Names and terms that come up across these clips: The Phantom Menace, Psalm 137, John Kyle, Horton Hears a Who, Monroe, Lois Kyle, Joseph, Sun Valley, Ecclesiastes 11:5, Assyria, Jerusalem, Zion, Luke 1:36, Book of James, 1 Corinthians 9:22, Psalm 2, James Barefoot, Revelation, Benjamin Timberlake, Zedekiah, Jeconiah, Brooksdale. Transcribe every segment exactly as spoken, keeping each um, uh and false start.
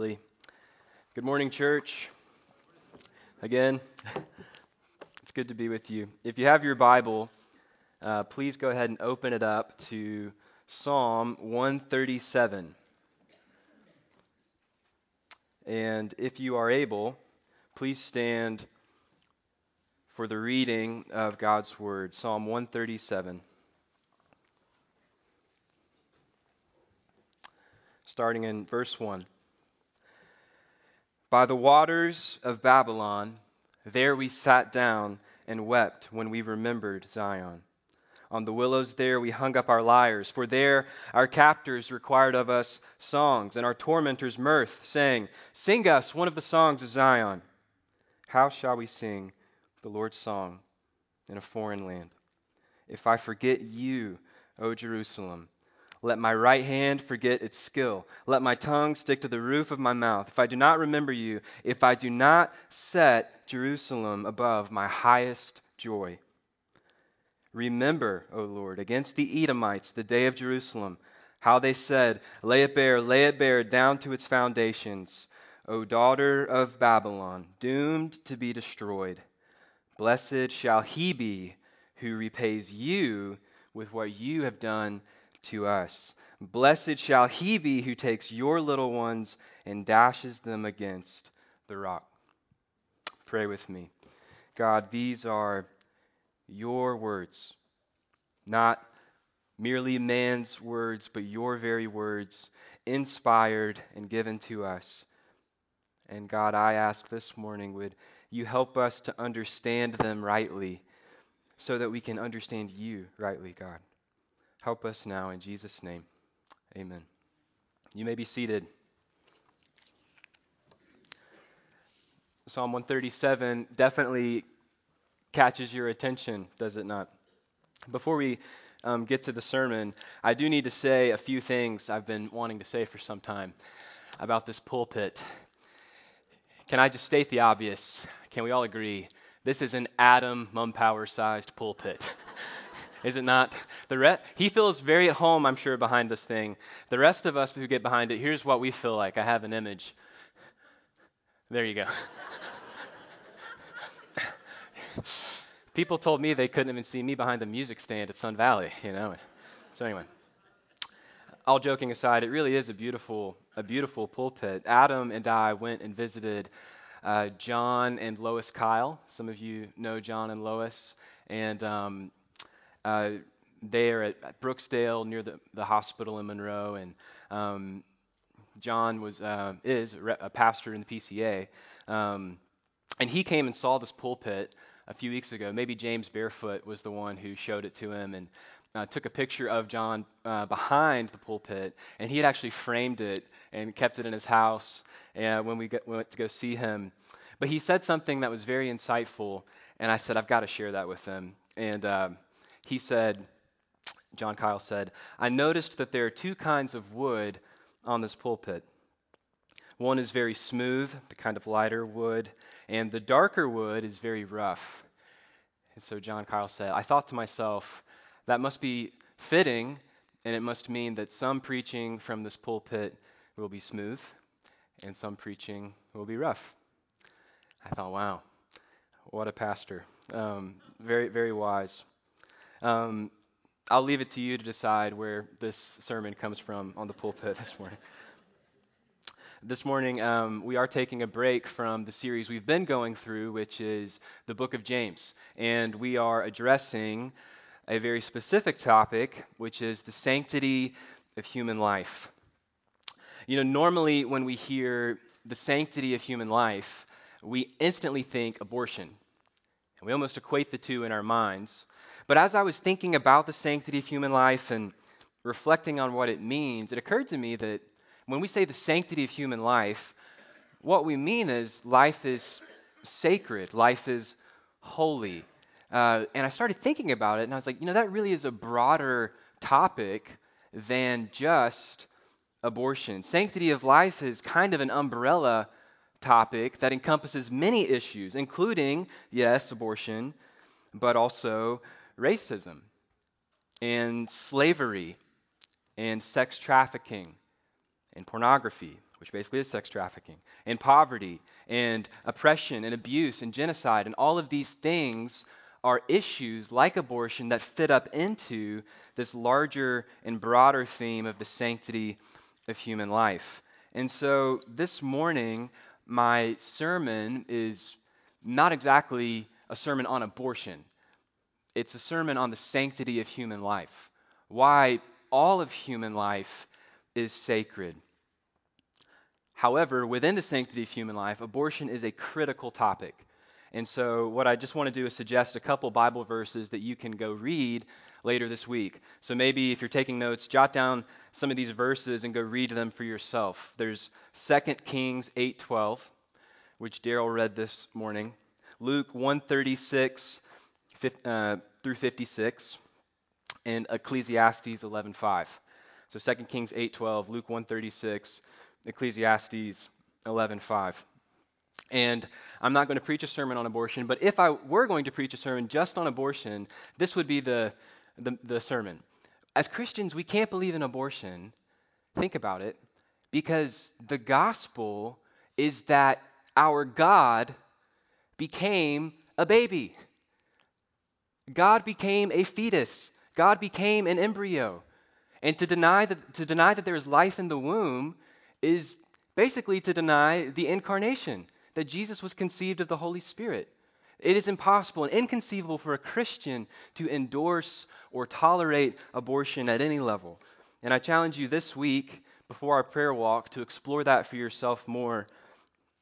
Good morning, church. Again, it's good to be with you. If you have your Bible, uh, please go ahead and open it up to Psalm one thirty-seven. And if you are able, please stand for the reading of God's Word, Psalm one thirty-seven. Starting in verse one. By the waters of Babylon, there we sat down and wept when we remembered Zion. On the willows there we hung up our lyres, for there our captors required of us songs, and our tormentors mirth, saying, "Sing us one of the songs of Zion." How shall we sing the Lord's song in a foreign land? If I forget you, O Jerusalem, let my right hand forget its skill. Let my tongue stick to the roof of my mouth. If I do not remember you, if I do not set Jerusalem above my highest joy. Remember, O Lord, against the Edomites, the day of Jerusalem, how they said, "Lay it bare, lay it bare, down to its foundations. O daughter of Babylon, doomed to be destroyed. Blessed shall he be who repays you with what you have done to us. Blessed shall he be who takes your little ones and dashes them against the rock." Pray with me. God, these are your words, not merely man's words, but your very words, inspired and given to us. And God, I ask this morning, would you help us to understand them rightly so that we can understand you rightly, God? Help us now in Jesus' name. Amen. You may be seated. Psalm one thirty-seven definitely catches your attention, does it not? Before we um, get to the sermon, I do need to say a few things I've been wanting to say for some time about this pulpit. Can I just state the obvious? Can we all agree? This is an Adam Mumpower-sized pulpit. Is it not? The re- he feels very at home, I'm sure, behind this thing. The rest of us who get behind it, here's what we feel like. I have an image. There you go. People told me they couldn't even see me behind the music stand at Sun Valley, you know. So anyway, all joking aside, it really is a beautiful, a beautiful pulpit. Adam and I went and visited uh, John and Lois Kyle. Some of you know John and Lois, and um, Uh, they are at Brooksdale near the, the hospital in Monroe, and um, John was uh, is a, re- a pastor in the P C A, um, and he came and saw this pulpit a few weeks ago. Maybe James Barefoot was the one who showed it to him, and uh, took a picture of John uh, behind the pulpit, and he had actually framed it and kept it in his house. And when we, got, we went to go see him, but he said something that was very insightful, and I said, I've got to share that with them. And um, He said, John Kyle said, "I noticed that there are two kinds of wood on this pulpit. One is very smooth, the kind of lighter wood, and the darker wood is very rough." And so John Kyle said, "I thought to myself, that must be fitting, and it must mean that some preaching from this pulpit will be smooth, and some preaching will be rough." I thought, wow, what a pastor. Um, very, very wise. Um, I'll leave it to you to decide where this sermon comes from on the pulpit this morning. This morning, um, we are taking a break from the series we've been going through, which is the Book of James, and we are addressing a very specific topic, which is the sanctity of human life. You know, normally when we hear the sanctity of human life, we instantly think abortion, and we almost equate the two in our minds. But as I was thinking about the sanctity of human life and reflecting on what it means, it occurred to me that when we say the sanctity of human life, what we mean is life is sacred, life is holy. Uh, and I started thinking about it, and I was like, you know, that really is a broader topic than just abortion. Sanctity of life is kind of an umbrella topic that encompasses many issues, including, yes, abortion, but also racism and slavery and sex trafficking and pornography, which basically is sex trafficking, and poverty, and oppression, and abuse, and genocide, and all of these things are issues like abortion that fit up into this larger and broader theme of the sanctity of human life. And so this morning, my sermon is not exactly a sermon on abortion. It's a sermon on the sanctity of human life, why all of human life is sacred. However, within the sanctity of human life, abortion is a critical topic. And so what I just want to do is suggest a couple Bible verses that you can go read later this week. So maybe if you're taking notes, jot down some of these verses and go read them for yourself. There's Second Kings eight twelve, which Daryl read this morning. Luke one thirty-six uh, through fifty-six, and Ecclesiastes eleven five. So Second Kings eight twelve, Luke one thirty-six, Ecclesiastes eleven five. And I'm not going to preach a sermon on abortion, but if I were going to preach a sermon just on abortion, this would be the, the, the sermon. As Christians, we can't believe in abortion. Think about it. Because the gospel is that our God became a baby. God became a fetus. God became an embryo. And to deny that, to deny that there is life in the womb is basically to deny the incarnation, that Jesus was conceived of the Holy Spirit. It is impossible and inconceivable for a Christian to endorse or tolerate abortion at any level. And I challenge you this week, before our prayer walk, to explore that for yourself more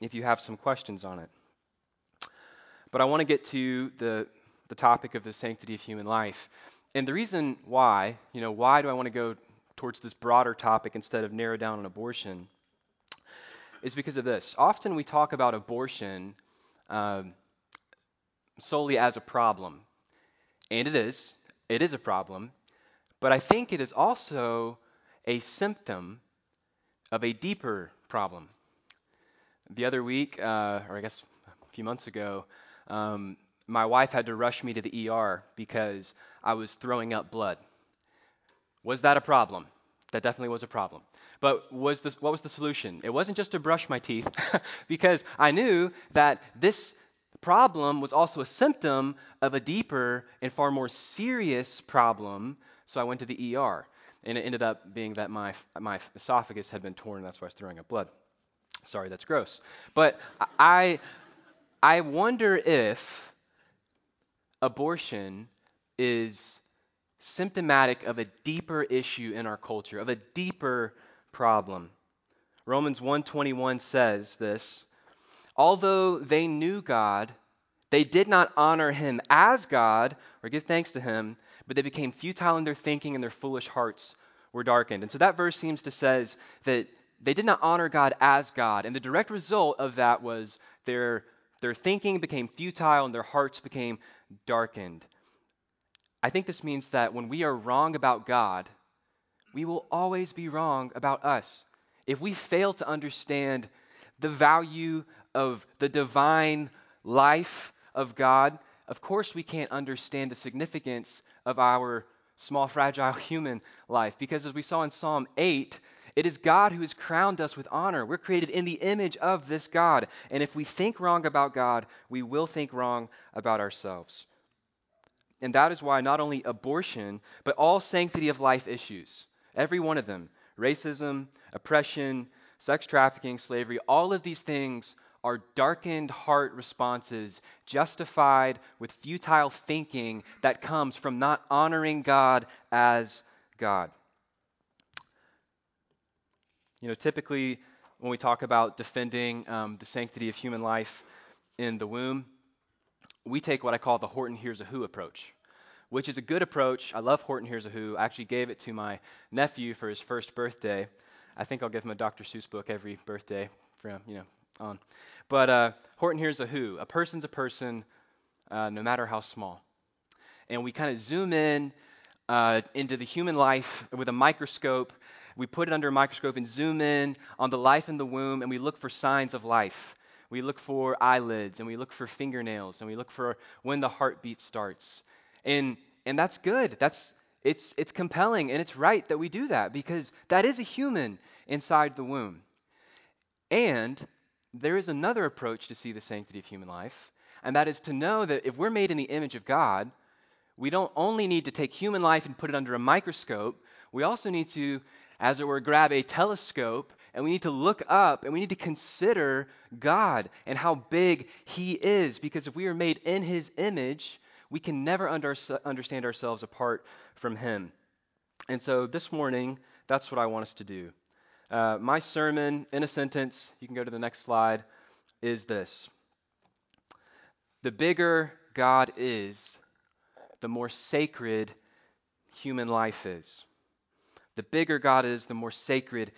if you have some questions on it. But I want to get to the, the topic of the sanctity of human life. And the reason why, you know, why do I want to go towards this broader topic instead of narrow down on abortion, is because of this. Often we talk about abortion um, solely as a problem, and it is. It is a problem, but I think it is also a symptom of a deeper problem. The other week, uh, or I guess a few months ago, um, my wife had to rush me to the E R because I was throwing up blood. Was that a problem? That definitely was a problem. But was this, what was the solution? It wasn't just to brush my teeth, because I knew that this problem was also a symptom of a deeper and far more serious problem, so I went to the E R, and it ended up being that my my esophagus had been torn, that's why I was throwing up blood. Sorry, that's gross. But I I wonder if abortion is symptomatic of a deeper issue in our culture, of a deeper problem. Romans one twenty-one says this: although they knew God, they did not honor him as God or give thanks to him, but they became futile in their thinking and their foolish hearts were darkened. And so that verse seems to says that they did not honor God as God, and the direct result of that was their their thinking became futile and their hearts became darkened. I think this means that when we are wrong about God, we will always be wrong about us. If we fail to understand the value of the divine life of God, of course we can't understand the significance of our small, fragile human life. Because as we saw in Psalm eight, it is God who has crowned us with honor. We're created in the image of this God. And if we think wrong about God, we will think wrong about ourselves. And that is why not only abortion, but all sanctity of life issues, every one of them, racism, oppression, sex trafficking, slavery, all of these things are darkened heart responses justified with futile thinking that comes from not honoring God as God. You know, typically when we talk about defending um, the sanctity of human life in the womb, we take what I call the Horton Hears a Who approach, which is a good approach. I love Horton Hears a Who. I actually gave it to my nephew for his first birthday. I think I'll give him a Doctor Seuss book every birthday from, you know, on. But uh, Horton Hears a Who. A person's a person, uh, no matter how small. And we kind of zoom in uh, into the human life with a microscope. We put it under a microscope and zoom in on the life in the womb, and we look for signs of life. We look for eyelids, and we look for fingernails, and we look for when the heartbeat starts. And and that's good. That's it's it's compelling, and it's right that we do that, because that is a human inside the womb. And there is another approach to see the sanctity of human life, and that is to know that if we're made in the image of God, we don't only need to take human life and put it under a microscope, we also need to, as it were, grab a telescope, and we need to look up, and we need to consider God and how big he is, because if we are made in his image, we can never under, understand ourselves apart from him. And so this morning, that's what I want us to do. Uh, my sermon, in a sentence, you can go to the next slide, is this. The bigger God is, the more sacred human life is. The bigger God is, the more sacred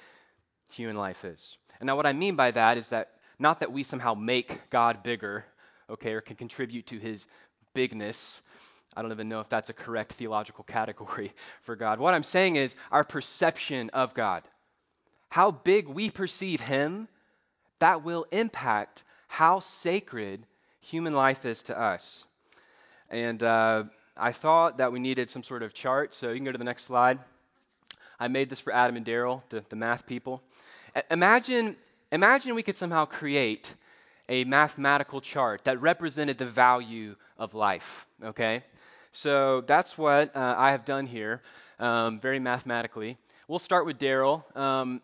human life is. And now what I mean by that is that not that we somehow make God bigger, okay, or can contribute to his bigness. I don't even know if that's a correct theological category for God. What I'm saying is our perception of God. How big we perceive him, that will impact how sacred human life is to us. And uh, I thought that we needed some sort of chart, so you can go to the next slide. I made this for Adam and Daryl, the, the math people. Imagine, imagine we could somehow create a mathematical chart that represented the value of life, okay? So that's what uh, I have done here, um, very mathematically. We'll start with Daryl. Um,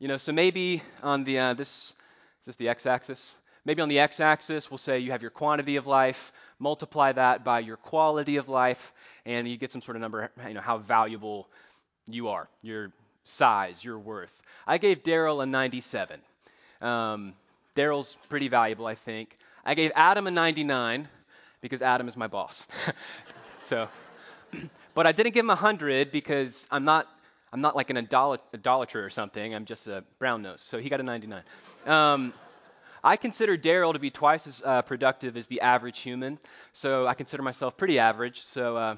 You know, so maybe on the, uh, this, is this the x-axis? Maybe on the x-axis, we'll say you have your quantity of life, multiply that by your quality of life, and you get some sort of number, you know, how valuable you are, your size, your worth. I gave Daryl a ninety-seven. Um, Daryl's pretty valuable, I think. I gave Adam a ninety-nine because Adam is my boss. So, but I didn't give him a hundred because I'm not... I'm not like an idolat- idolater or something. I'm just a brown nose. So he got a ninety-nine. Um, I consider Daryl to be twice as uh, productive as the average human. So I consider myself pretty average. So uh,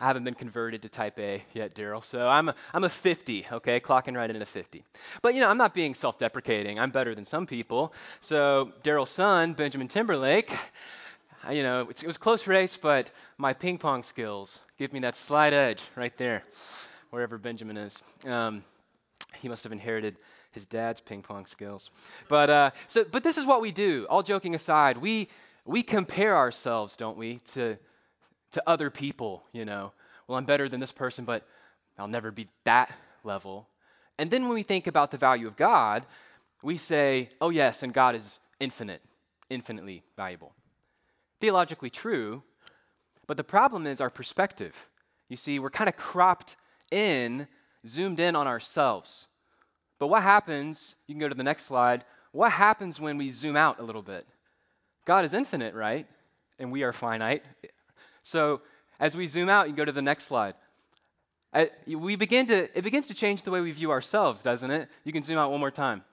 I haven't been converted to type A yet, Daryl. So I'm a, I'm a fifty, okay? Clocking right in a fifty. But, you know, I'm not being self-deprecating. I'm better than some people. So Daryl's son, Benjamin Timberlake, you know, it's, it was a close race, but my ping pong skills give me that slight edge right there. Wherever Benjamin is. Um, he must have inherited his dad's ping pong skills. But uh, so, but this is what we do. All joking aside, we we compare ourselves, don't we, to to other people, you know. Well, I'm better than this person, but I'll never be that level. And then when we think about the value of God, we say, oh yes, and God is infinite, infinitely valuable. Theologically true, but the problem is our perspective. You see, we're kind of cropped in, zoomed in on ourselves. But what happens, you can go to the next slide, what happens when we zoom out a little bit? God is infinite, right? And we are finite. So as we zoom out, you can go to the next slide. I, we begin to, it begins to change the way we view ourselves, doesn't it? You can zoom out one more time.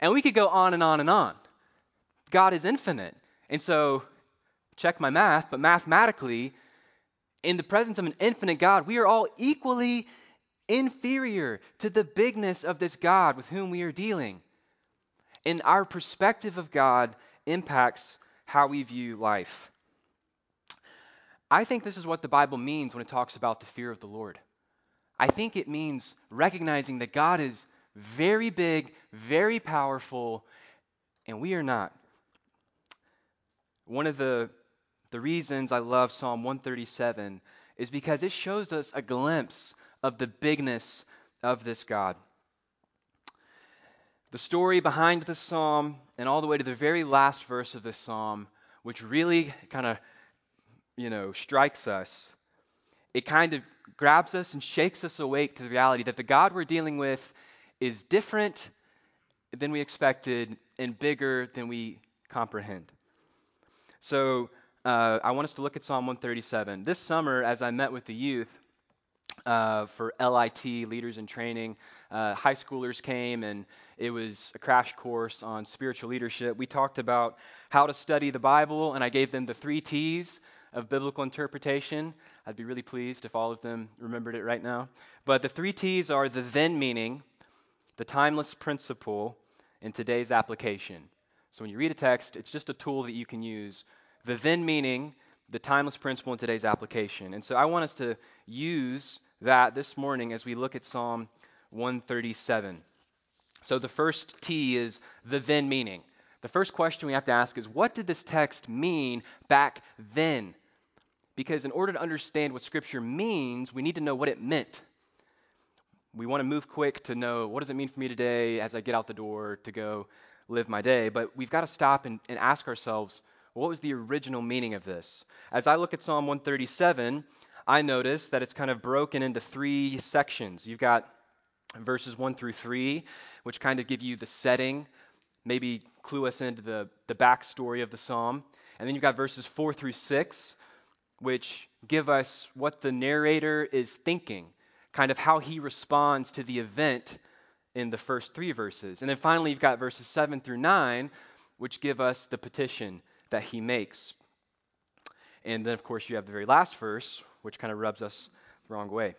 And we could go on and on and on. God is infinite. And so, check my math, but mathematically, in the presence of an infinite God, we are all equally inferior to the bigness of this God with whom we are dealing. And our perspective of God impacts how we view life. I think this is what the Bible means when it talks about the fear of the Lord. I think it means recognizing that God is very big, very powerful, and we are not. One of the The reasons I love Psalm one thirty-seven is because it shows us a glimpse of the bigness of this God. The story behind this psalm and all the way to the very last verse of this psalm, which really kind of, you know, strikes us, it kind of grabs us and shakes us awake to the reality that the God we're dealing with is different than we expected and bigger than we comprehend. So, Uh, I want us to look at Psalm one thirty-seven. This summer, as I met with the youth uh, for L I T, Leaders in Training, uh, high schoolers came, and it was a crash course on spiritual leadership. We talked about how to study the Bible, and I gave them the three T's of biblical interpretation. I'd be really pleased if all of them remembered it right now. But the three T's are the then meaning, the timeless principle, and today's application. So when you read a text, it's just a tool that you can use. The then meaning, the timeless principle in today's application. And so I want us to use that this morning as we look at Psalm one thirty-seven. So the first T is the then meaning. The first question we have to ask is, what did this text mean back then? Because in order to understand what Scripture means, we need to know what it meant. We want to move quick to know, what does it mean for me today as I get out the door to go live my day? But we've got to stop and, and ask ourselves, what was the original meaning of this? As I look at Psalm one thirty-seven, I notice that it's kind of broken into three sections. You've got verses one through three, which kind of give you the setting, maybe clue us into the, the backstory of the psalm. And then you've got verses four through six, which give us what the narrator is thinking, kind of how he responds to the event in the first three verses. And then finally, you've got verses seven through nine, which give us the petition that he makes. And then, of course, you have the very last verse, which kind of rubs us the wrong way.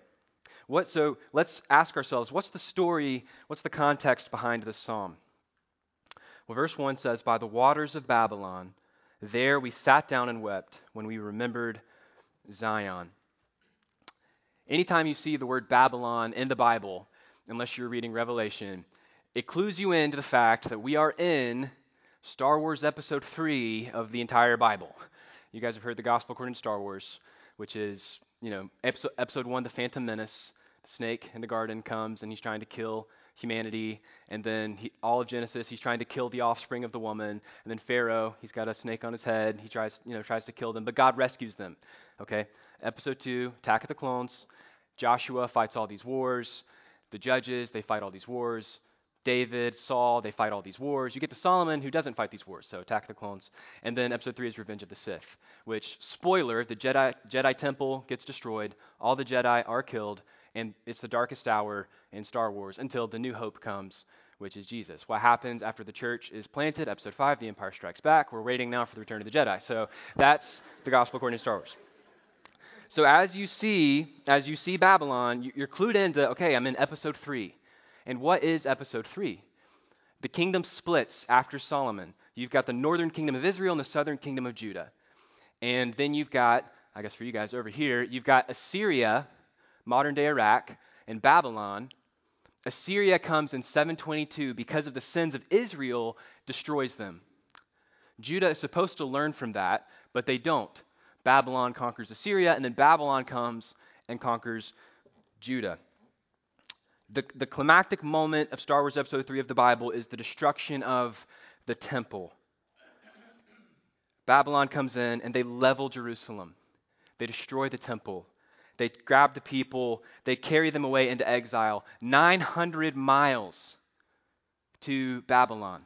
What, so let's ask ourselves, what's the story, what's the context behind this psalm? Well, verse one says, "By the waters of Babylon, there we sat down and wept when we remembered Zion." Anytime you see the word Babylon in the Bible, unless you're reading Revelation, it clues you into the fact that we are in Star Wars Episode three of the entire Bible. You guys have heard the gospel according to Star Wars, which is, you know, episode, episode one, The Phantom Menace. The snake in the garden comes and he's trying to kill humanity. And then he, all of Genesis, he's trying to kill the offspring of the woman. And then Pharaoh, he's got a snake on his head. He tries, you know, tries to kill them, but God rescues them. Okay. Episode two, Attack of the Clones. Joshua fights all these wars. The judges, they fight all these wars. David, Saul, they fight all these wars. You get to Solomon, who doesn't fight these wars, so Attack of the Clones. And then episode three is Revenge of the Sith, which, spoiler, the Jedi Jedi Temple gets destroyed, all the Jedi are killed, and it's the darkest hour in Star Wars until the New Hope comes, which is Jesus. What happens after the church is planted? Episode five, The Empire Strikes Back. We're waiting now for the Return of the Jedi. So that's the gospel according to Star Wars. So as you see, as you see Babylon, you're clued into, okay, I'm in episode three. And what is episode three? The kingdom splits after Solomon. You've got the northern kingdom of Israel and the southern kingdom of Judah. And then you've got, I guess for you guys over here, you've got Assyria, modern-day Iraq, and Babylon. Assyria comes in seven twenty-two because of the sins of Israel, destroys them. Judah is supposed to learn from that, but they don't. Babylon conquers Assyria, and then Babylon comes and conquers Judah. The, the climactic moment of Star Wars Episode three of the Bible is the destruction of the temple. Babylon comes in and they level Jerusalem. They destroy the temple. They grab the people. They carry them away into exile, nine hundred miles to Babylon,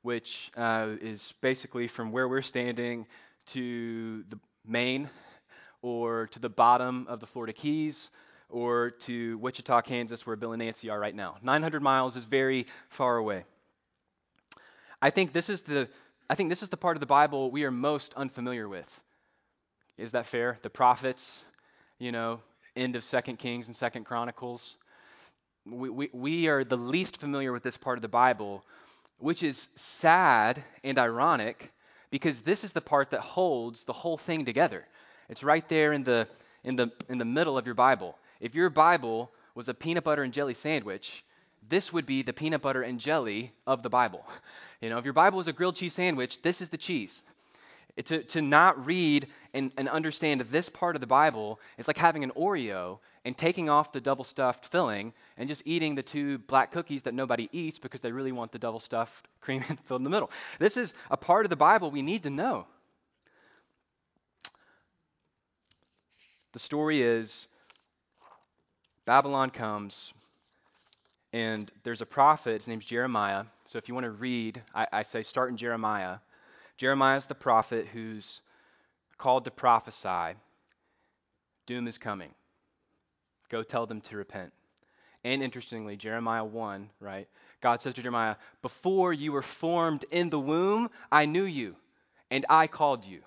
which uh, is basically from where we're standing to the Maine or to the bottom of the Florida Keys, or to Wichita, Kansas, where Bill and Nancy are right now. nine hundred miles is very far away. I think this is the I think this is the part of the Bible we are most unfamiliar with. Is that fair? The prophets, you know, end of Second Kings and Second Chronicles. We, we, we are the least familiar with this part of the Bible, which is sad and ironic because this is the part that holds the whole thing together. It's right there in the in the in the middle of your Bible. If your Bible was a peanut butter and jelly sandwich, this would be the peanut butter and jelly of the Bible. You know, if your Bible was a grilled cheese sandwich, this is the cheese. It, to, to not read and, and understand this part of the Bible is like having an Oreo and taking off the double-stuffed filling and just eating the two black cookies that nobody eats because they really want the double-stuffed cream filled in the middle. This is a part of the Bible we need to know. The story is, Babylon comes, and there's a prophet, his name's Jeremiah. So if you want to read, I, I say start in Jeremiah. Jeremiah's the prophet who's called to prophesy. Doom is coming. Go tell them to repent. And interestingly, Jeremiah one, right? God says to Jeremiah, "Before you were formed in the womb, I knew you, and I called you."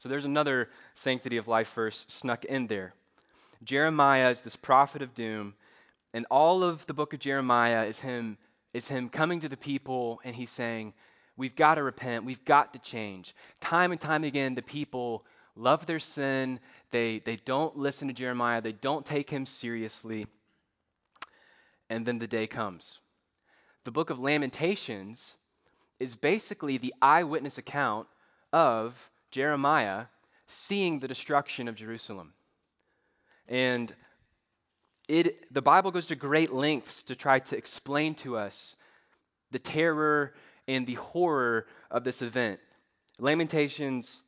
So there's another sanctity of life verse snuck in there. Jeremiah is this prophet of doom, and all of the book of Jeremiah is him is him coming to the people, and he's saying, we've got to repent, we've got to change. Time and time again, the people love their sin, they, they don't listen to Jeremiah, they don't take him seriously, and then the day comes. the book of Lamentations is basically the eyewitness account of Jeremiah seeing the destruction of Jerusalem. And it, the Bible goes to great lengths to try to explain to us the terror and the horror of this event. Lamentations,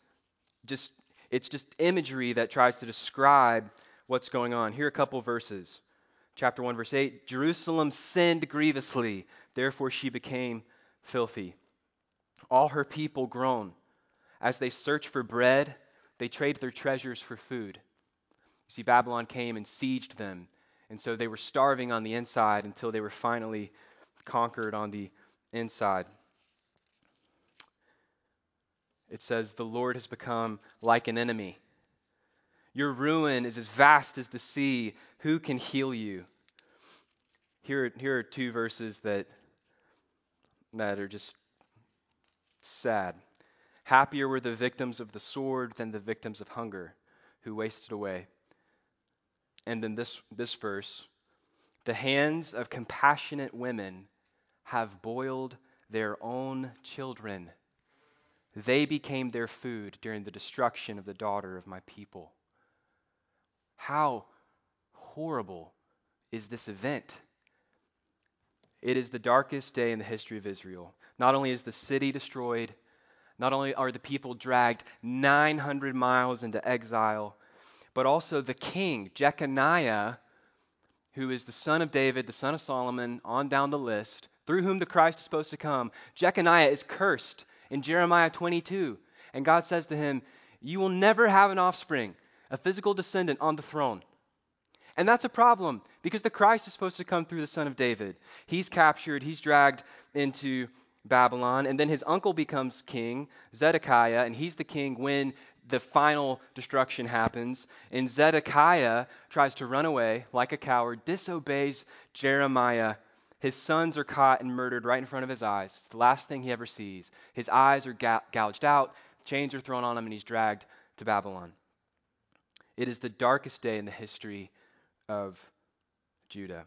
just it's just imagery that tries to describe what's going on. Here are a couple verses. Chapter one, verse eight, Jerusalem sinned grievously, therefore she became filthy. All her people groan. As they search for bread, they trade their treasures for food. You see, Babylon came and sieged them, and so they were starving on the inside until they were finally conquered on the inside. It says, the Lord has become like an enemy. Your ruin is as vast as the sea. Who can heal you? Here, here are two verses that, that are just sad. Happier were the victims of the sword than the victims of hunger, who wasted away. And then this, this verse, the hands of compassionate women have boiled their own children. They became their food during the destruction of the daughter of my people. How horrible is this event? It is the darkest day in the history of Israel. Not only is the city destroyed, not only are the people dragged nine hundred miles into exile, but also the king, Jeconiah, who is the son of David, the son of Solomon, on down the list, through whom the Christ is supposed to come. Jeconiah is cursed in Jeremiah twenty-two. And God says to him, you will never have an offspring, a physical descendant on the throne. And that's a problem because the Christ is supposed to come through the son of David. He's captured, he's dragged into Babylon, and then his uncle becomes king, Zedekiah, and he's the king when the final destruction happens. And Zedekiah tries to run away like a coward, disobeys Jeremiah. His sons are caught and murdered right in front of his eyes. It's the last thing he ever sees. His eyes are ga- gouged out, chains are thrown on him, and he's dragged to Babylon. It is the darkest day in the history of Judah.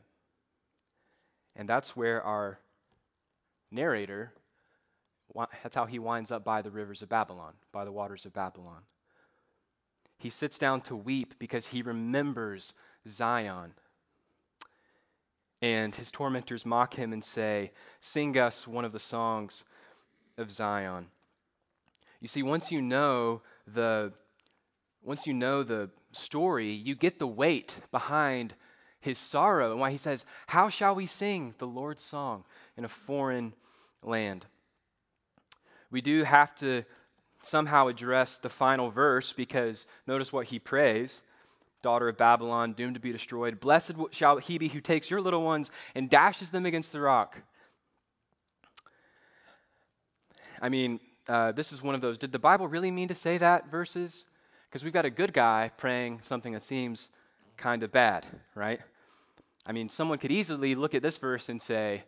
And that's where our narrator, that's how he winds up by the rivers of Babylon, by the waters of Babylon. He sits down to weep because he remembers Zion. And his tormentors mock him and say, sing us one of the songs of Zion. You see, once you know the Once you know the story, you get the weight behind his sorrow and why he says, how shall we sing the Lord's song in a foreign land? We do have to somehow address the final verse because notice what he prays. Daughter of Babylon, doomed to be destroyed. Blessed shall he be who takes your little ones and dashes them against the rock. I mean, uh, this is one of those, did the Bible really mean to say that verses? Because we've got a good guy praying something that seems kind of bad, right? I mean, someone could easily look at this verse and say,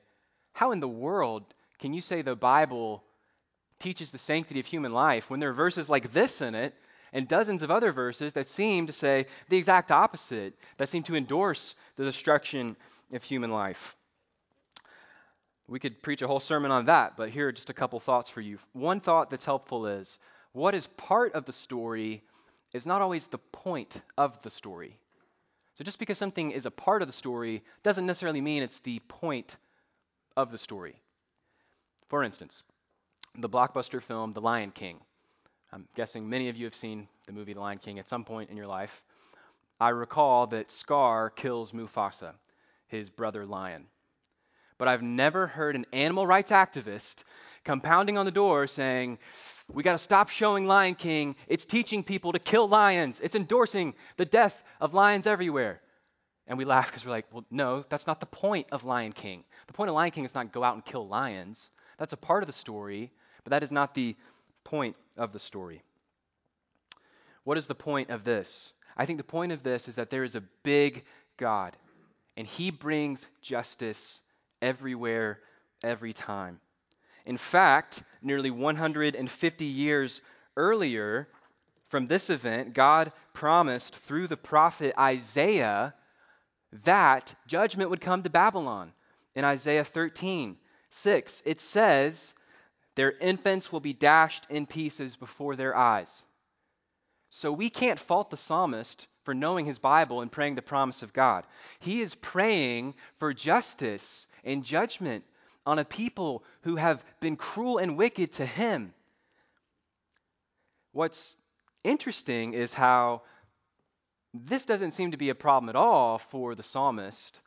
how in the world can you say the Bible teaches the sanctity of human life when there are verses like this in it and dozens of other verses that seem to say the exact opposite, that seem to endorse the destruction of human life? We could preach a whole sermon on that, but here are just a couple thoughts for you. One thought that's helpful is what is part of the story is not always the point of the story. So just because something is a part of the story doesn't necessarily mean it's the point of the story. For instance, the blockbuster film The Lion King. I'm guessing many of you have seen the movie The Lion King at some point in your life. I recall that Scar kills Mufasa, his brother lion. But I've never heard an animal rights activist come pounding on the door saying, we got to stop showing Lion King. It's teaching people to kill lions. It's endorsing the death of lions everywhere. And we laugh because we're like, well, no, that's not the point of Lion King. The point of Lion King is not go out and kill lions. That's a part of the story, but that is not the point of the story. What is the point of this? I think the point of this is that there is a big God, and he brings justice everywhere, every time. In fact, nearly one hundred fifty years earlier from this event, God promised through the prophet Isaiah that judgment would come to Babylon in Isaiah thirteen. six, it says, their infants will be dashed in pieces before their eyes. So we can't fault the psalmist for knowing his Bible and praying the promise of God. He is praying for justice and judgment on a people who have been cruel and wicked to him. What's interesting is how this doesn't seem to be a problem at all for the psalmist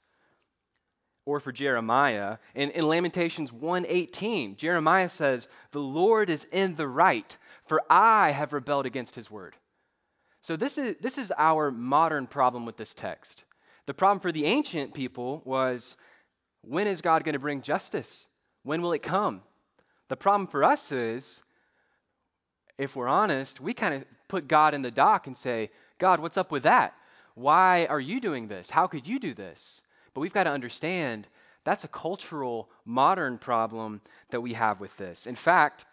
or for Jeremiah. In, in Lamentations one eighteen, Jeremiah says, "The Lord is in the right, for I have rebelled against his word." So this is this is our modern problem with this text. The problem for the ancient people was, when is God going to bring justice? When will it come? The problem for us is, if we're honest, we kind of put God in the dock and say, God, what's up with that? Why are you doing this? How could you do this? But we've got to understand that's a cultural, modern problem that we have with this. In fact,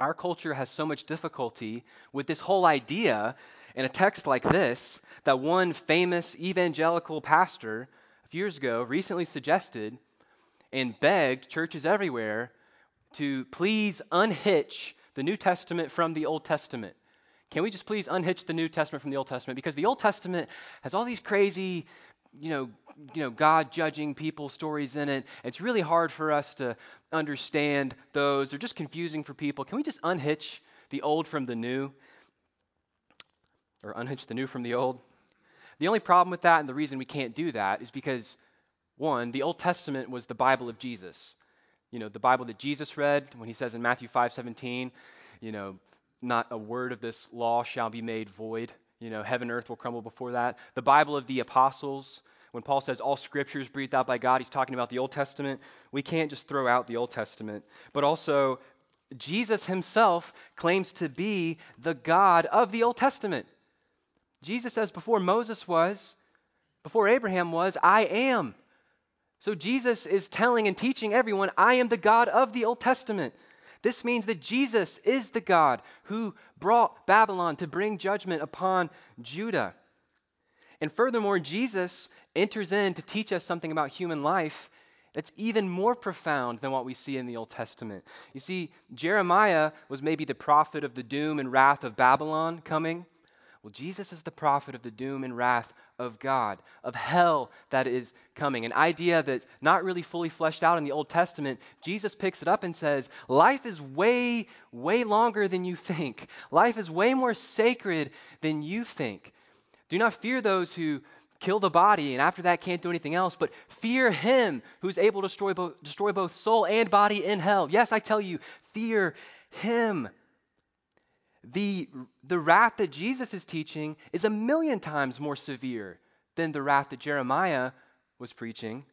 our culture has so much difficulty with this whole idea in a text like this that one famous evangelical pastor a few years ago recently suggested and begged churches everywhere to please unhitch the New Testament from the Old Testament. Can we just please unhitch the New Testament from the Old Testament? Because the Old Testament has all these crazy, you know, you know, God judging people stories in it. It's really hard for us to understand those. They're just confusing for people. Can we just unhitch the old from the new? Or unhitch the new from the old? The only problem with that, and the reason we can't do that, is because, one, the Old Testament was the Bible of Jesus. You know, the Bible that Jesus read when he says in Matthew five seventeen, you know, not a word of this law shall be made void. You know, heaven and earth will crumble before that. The Bible of the apostles, when Paul says all scripture is breathed out by God, he's talking about the Old Testament. We can't just throw out the Old Testament. But also, Jesus himself claims to be the God of the Old Testament. Jesus says before Moses was, before Abraham was, I am. So Jesus is telling and teaching everyone, I am the God of the Old Testament. This means that Jesus is the God who brought Babylon to bring judgment upon Judah. And furthermore, Jesus enters in to teach us something about human life that's even more profound than what we see in the Old Testament. You see, Jeremiah was maybe the prophet of the doom and wrath of Babylon coming. Well, Jesus is the prophet of the doom and wrath of God, of hell that is coming. An idea that's not really fully fleshed out in the Old Testament. Jesus picks it up and says, life is way, way longer than you think. Life is way more sacred than you think. Do not fear those who kill the body and after that can't do anything else, but fear him who's able to destroy, bo- destroy both soul and body in hell. Yes, I tell you, fear him. The, the wrath that Jesus is teaching is a million times more severe than the wrath that Jeremiah was preaching.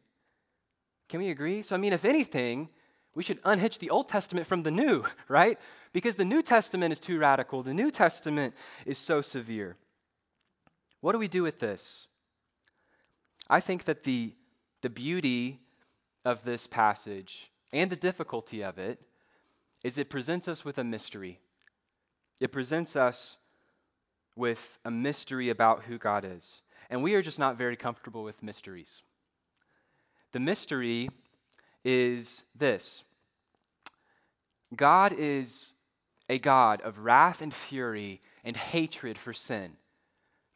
Can we agree? So, I mean, if anything, we should unhitch the Old Testament from the New, right? Because the New Testament is too radical. The New Testament is so severe. What do we do with this? I think that the, the beauty of this passage and the difficulty of it is it presents us with a mystery. It presents us with a mystery about who God is. And we are just not very comfortable with mysteries. The mystery is this. God is a God of wrath and fury and hatred for sin.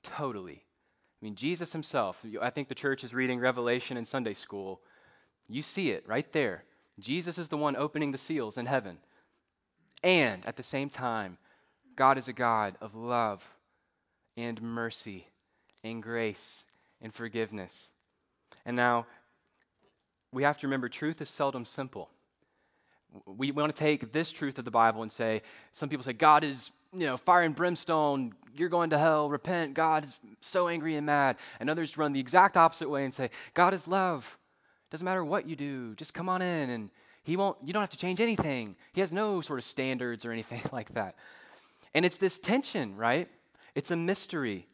Totally. I mean, Jesus himself, I think the church is reading Revelation in Sunday school. You see it right there. Jesus is the one opening the seals in heaven. And at the same time, God is a God of love and mercy and grace and forgiveness. And now, we have to remember, truth is seldom simple. We want to take this truth of the Bible and say, some people say, God is, you know, fire and brimstone, you're going to hell, repent, God is so angry and mad. And others run the exact opposite way and say, God is love. Doesn't matter what you do, just come on in and he won't, you don't have to change anything. He has no sort of standards or anything like that. And it's this tension, right? It's a mystery.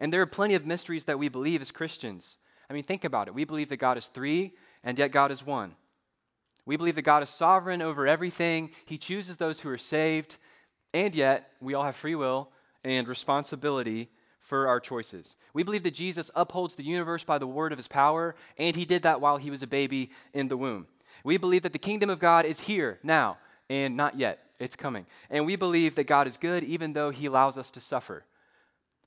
And there are plenty of mysteries that we believe as Christians. I mean, think about it. We believe that God is three, and yet God is one. We believe that God is sovereign over everything. He chooses those who are saved, and yet we all have free will and responsibility for our choices. We believe that Jesus upholds the universe by the word of his power, and he did that while he was a baby in the womb. We believe that the kingdom of God is here now and not yet. It's coming. And we believe that God is good even though he allows us to suffer.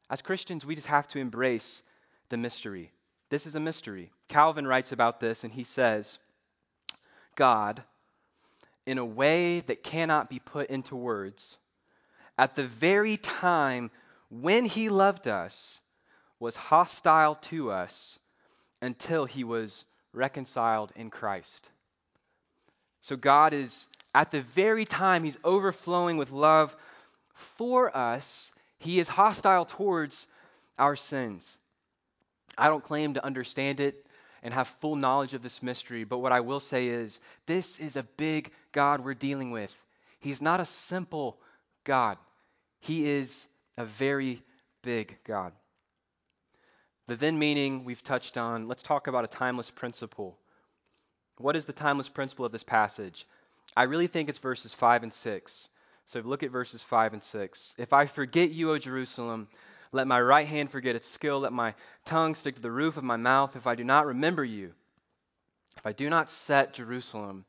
As Christians, we just have to embrace the mystery. This is a mystery. Calvin writes about this and he says, God, in a way that cannot be put into words, at the very time when he loved us, was hostile to us until he was reconciled in Christ. So God is, at the very time he's overflowing with love for us, he is hostile towards our sins. I don't claim to understand it and have full knowledge of this mystery, but what I will say is, this is a big God we're dealing with. He's not a simple God. He is a very big God. The then meaning we've touched on. Let's talk about a timeless principle. What is the timeless principle of this passage? I really think it's verses five and six. So look at verses five and six. If I forget you, O Jerusalem, let my right hand forget its skill. Let my tongue stick to the roof of my mouth. If I do not remember you, if I do not set Jerusalem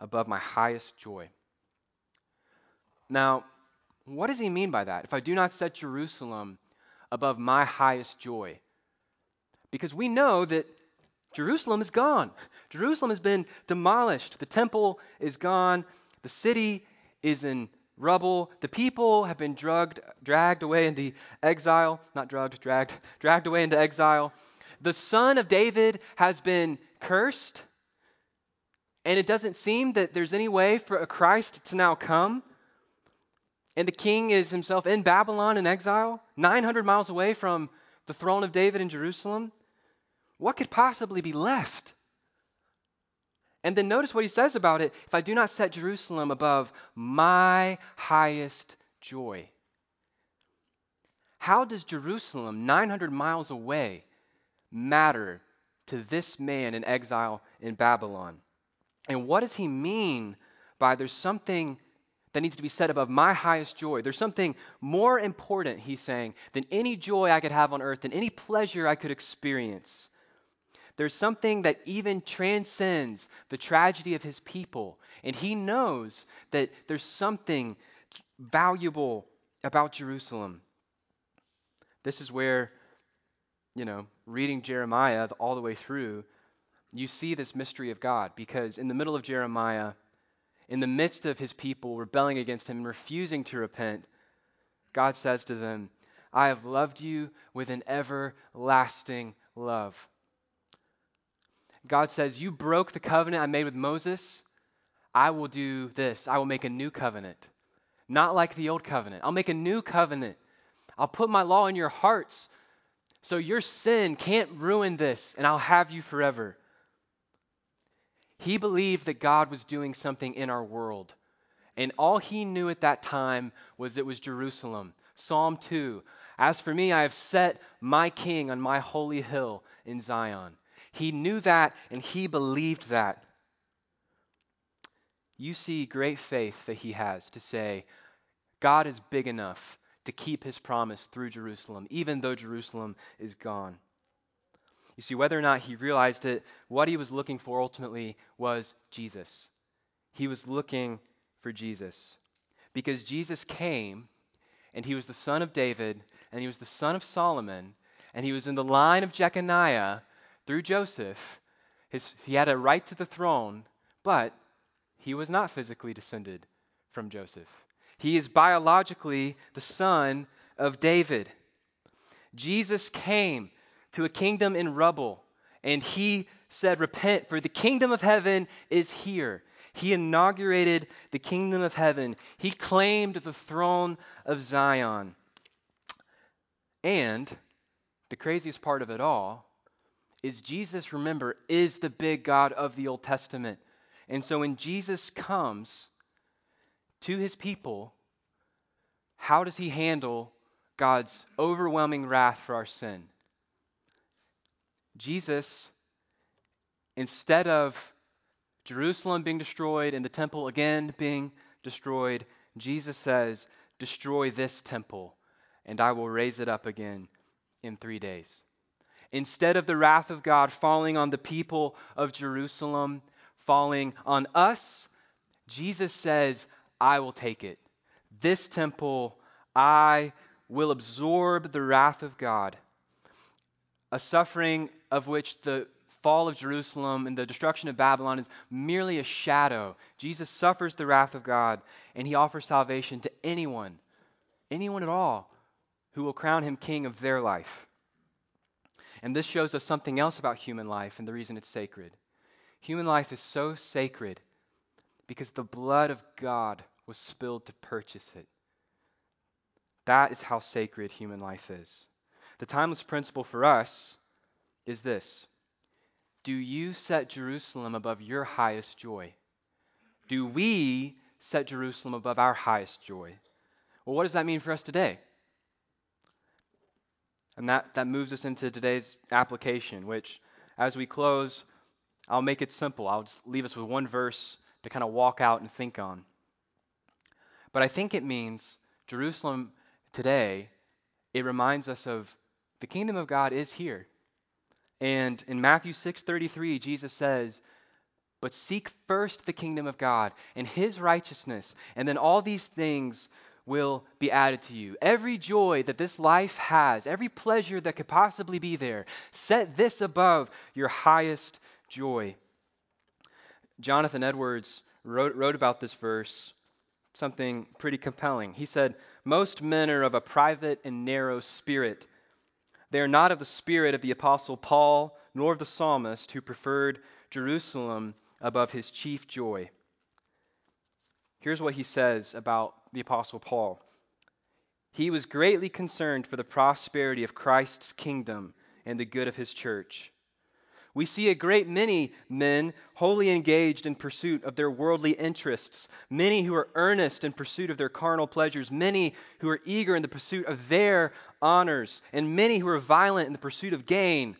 above my highest joy. Now, what does he mean by that? If I do not set Jerusalem above my highest joy. Because we know that Jerusalem is gone. Jerusalem has been demolished. The temple is gone. The city is in rubble. The people have been drugged, dragged away into exile. Not drugged, dragged, dragged away into exile. The son of David has been cursed. And it doesn't seem that there's any way for a Christ to now come. And the king is himself in Babylon in exile, nine hundred miles away from the throne of David in Jerusalem. What could possibly be left? And then notice what he says about it. If I do not set Jerusalem above my highest joy. How does Jerusalem, nine hundred miles away, matter to this man in exile in Babylon? And what does he mean by there's something that needs to be set above my highest joy? There's something more important, he's saying, than any joy I could have on earth, than any pleasure I could experience. There's something that even transcends the tragedy of his people. And he knows that there's something valuable about Jerusalem. This is where, you know, reading Jeremiah all the way through, you see this mystery of God. Because in the middle of Jeremiah, in the midst of his people rebelling against him and refusing to repent, God says to them, I have loved you with an everlasting love. God says, you broke the covenant I made with Moses. I will do this. I will make a new covenant. Not like the old covenant. I'll make a new covenant. I'll put my law in your hearts so your sin can't ruin this, and I'll have you forever. He believed that God was doing something in our world. And all he knew at that time was it was Jerusalem. Psalm two, as for me, I have set my king on my holy hill in Zion. He knew that and he believed that. You see great faith that he has to say, God is big enough to keep his promise through Jerusalem, even though Jerusalem is gone. You see, whether or not he realized it, what he was looking for ultimately was Jesus. He was looking for Jesus because Jesus came and he was the son of David and he was the son of Solomon and he was in the line of Jeconiah. Through Joseph, his, he had a right to the throne, but he was not physically descended from Joseph. He is biologically the son of David. Jesus came to a kingdom in rubble, and he said, repent, for the kingdom of heaven is here. He inaugurated the kingdom of heaven. He claimed the throne of Zion. And the craziest part of it all is Jesus, remember, is the big God of the Old Testament. And so when Jesus comes to his people, how does he handle God's overwhelming wrath for our sin? Jesus, instead of Jerusalem being destroyed and the temple again being destroyed, Jesus says, destroy this temple and I will raise it up again in three days. Instead of the wrath of God falling on the people of Jerusalem falling on us, Jesus says, I will take it. This temple, I will absorb the wrath of God, a suffering of which the fall of Jerusalem and the destruction of Babylon is merely a shadow. Jesus suffers the wrath of God, and he offers salvation to anyone, anyone at all, who will crown him king of their life. And this shows us something else about human life and the reason it's sacred. Human life is so sacred because the blood of God was spilled to purchase it. That is how sacred human life is. The timeless principle for us is this. Do you set Jerusalem above your highest joy? Do we set Jerusalem above our highest joy? Well, what does that mean for us today? And that, that moves us into today's application, which as we close, I'll make it simple. I'll just leave us with one verse to kind of walk out and think on. But I think it means Jerusalem today, it reminds us of the kingdom of God is here. And in Matthew six thirty-three, Jesus says, but seek first the kingdom of God and his righteousness, and then all these things will be added to you. Every joy that this life has, every pleasure that could possibly be there, set this above your highest joy. Jonathan Edwards wrote, wrote about this verse something pretty compelling. He said, most men are of a private and narrow spirit. They are not of the spirit of the apostle Paul, nor of the psalmist who preferred Jerusalem above his chief joy. Here's what he says about the apostle Paul. He was greatly concerned for the prosperity of Christ's kingdom and the good of his church. We see a great many men wholly engaged in pursuit of their worldly interests, many who are earnest in pursuit of their carnal pleasures, many who are eager in the pursuit of their honors, and many who are violent in the pursuit of gain.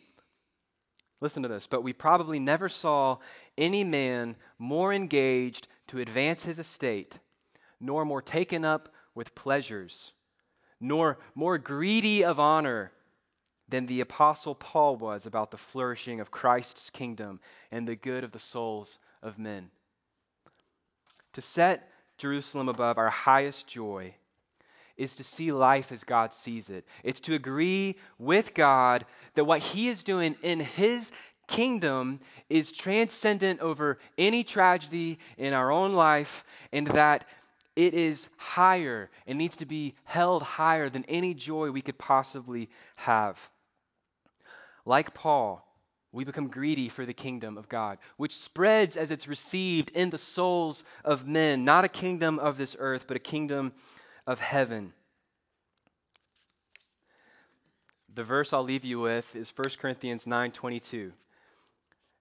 Listen to this, but we probably never saw any man more engaged to advance his estate, nor more taken up with pleasures, nor more greedy of honor than the apostle Paul was about the flourishing of Christ's kingdom and the good of the souls of men. To set Jerusalem above our highest joy is to see life as God sees it. It's to agree with God that what he is doing in his kingdom is transcendent over any tragedy in our own life, and that it is higher and needs to be held higher than any joy we could possibly have. Like Paul, we become greedy for the kingdom of God, which spreads as it's received in the souls of men, not a kingdom of this earth, but a kingdom of heaven. The verse I'll leave you with is First Corinthians nine twenty-two.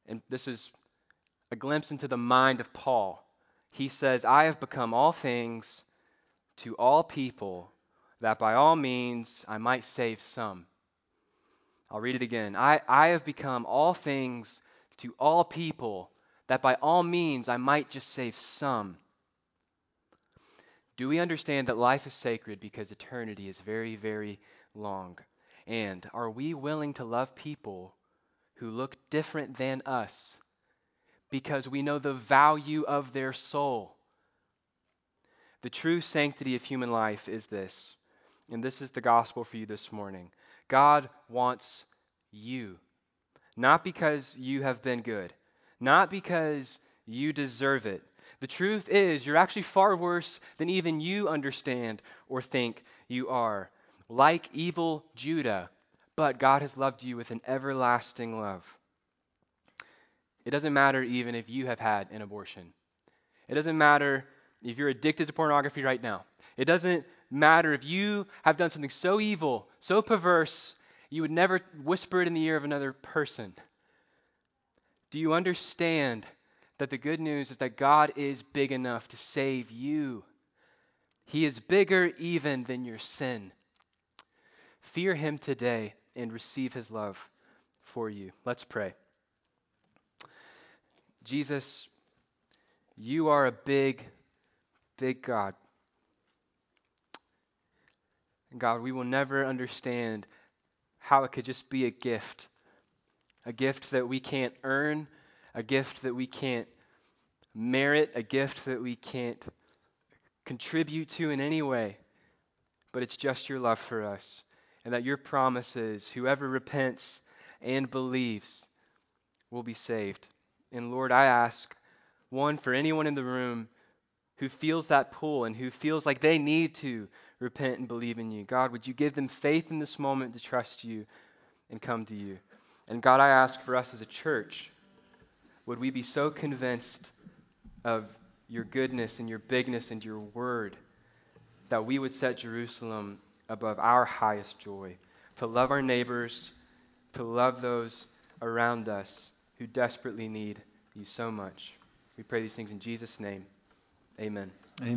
And this is a glimpse into the mind of Paul. He says, I have become all things to all people, that by all means I might save some. I'll read it again. I, I have become all things to all people, that by all means I might just save some. Do we understand that life is sacred because eternity is very, very long? And are we willing to love people who look different than us? Because we know the value of their soul. The true sanctity of human life is this, and this is the gospel for you this morning. God wants you, not because you have been good, not because you deserve it. The truth is, you're actually far worse than even you understand or think you are, like evil Judah, but God has loved you with an everlasting love. It doesn't matter even if you have had an abortion. It doesn't matter if you're addicted to pornography right now. It doesn't matter if you have done something so evil, so perverse, you would never whisper it in the ear of another person. Do you understand that the good news is that God is big enough to save you? He is bigger even than your sin. Fear him today and receive his love for you. Let's pray. Jesus, you are a big, big God. And God, we will never understand how it could just be a gift, a gift that we can't earn, a gift that we can't merit a gift that we can't contribute to in any way, but it's just your love for us, and that your promise is whoever repents and believes will be saved. And Lord, I ask, one, for anyone in the room who feels that pull and who feels like they need to repent and believe in you, God, would you give them faith in this moment to trust you and come to you? And God, I ask for us as a church, would we be so convinced of your goodness and your bigness and your word that we would set Jerusalem above our highest joy, to love our neighbors, to love those around us who desperately need you so much. We pray these things in Jesus' name. Amen. Amen.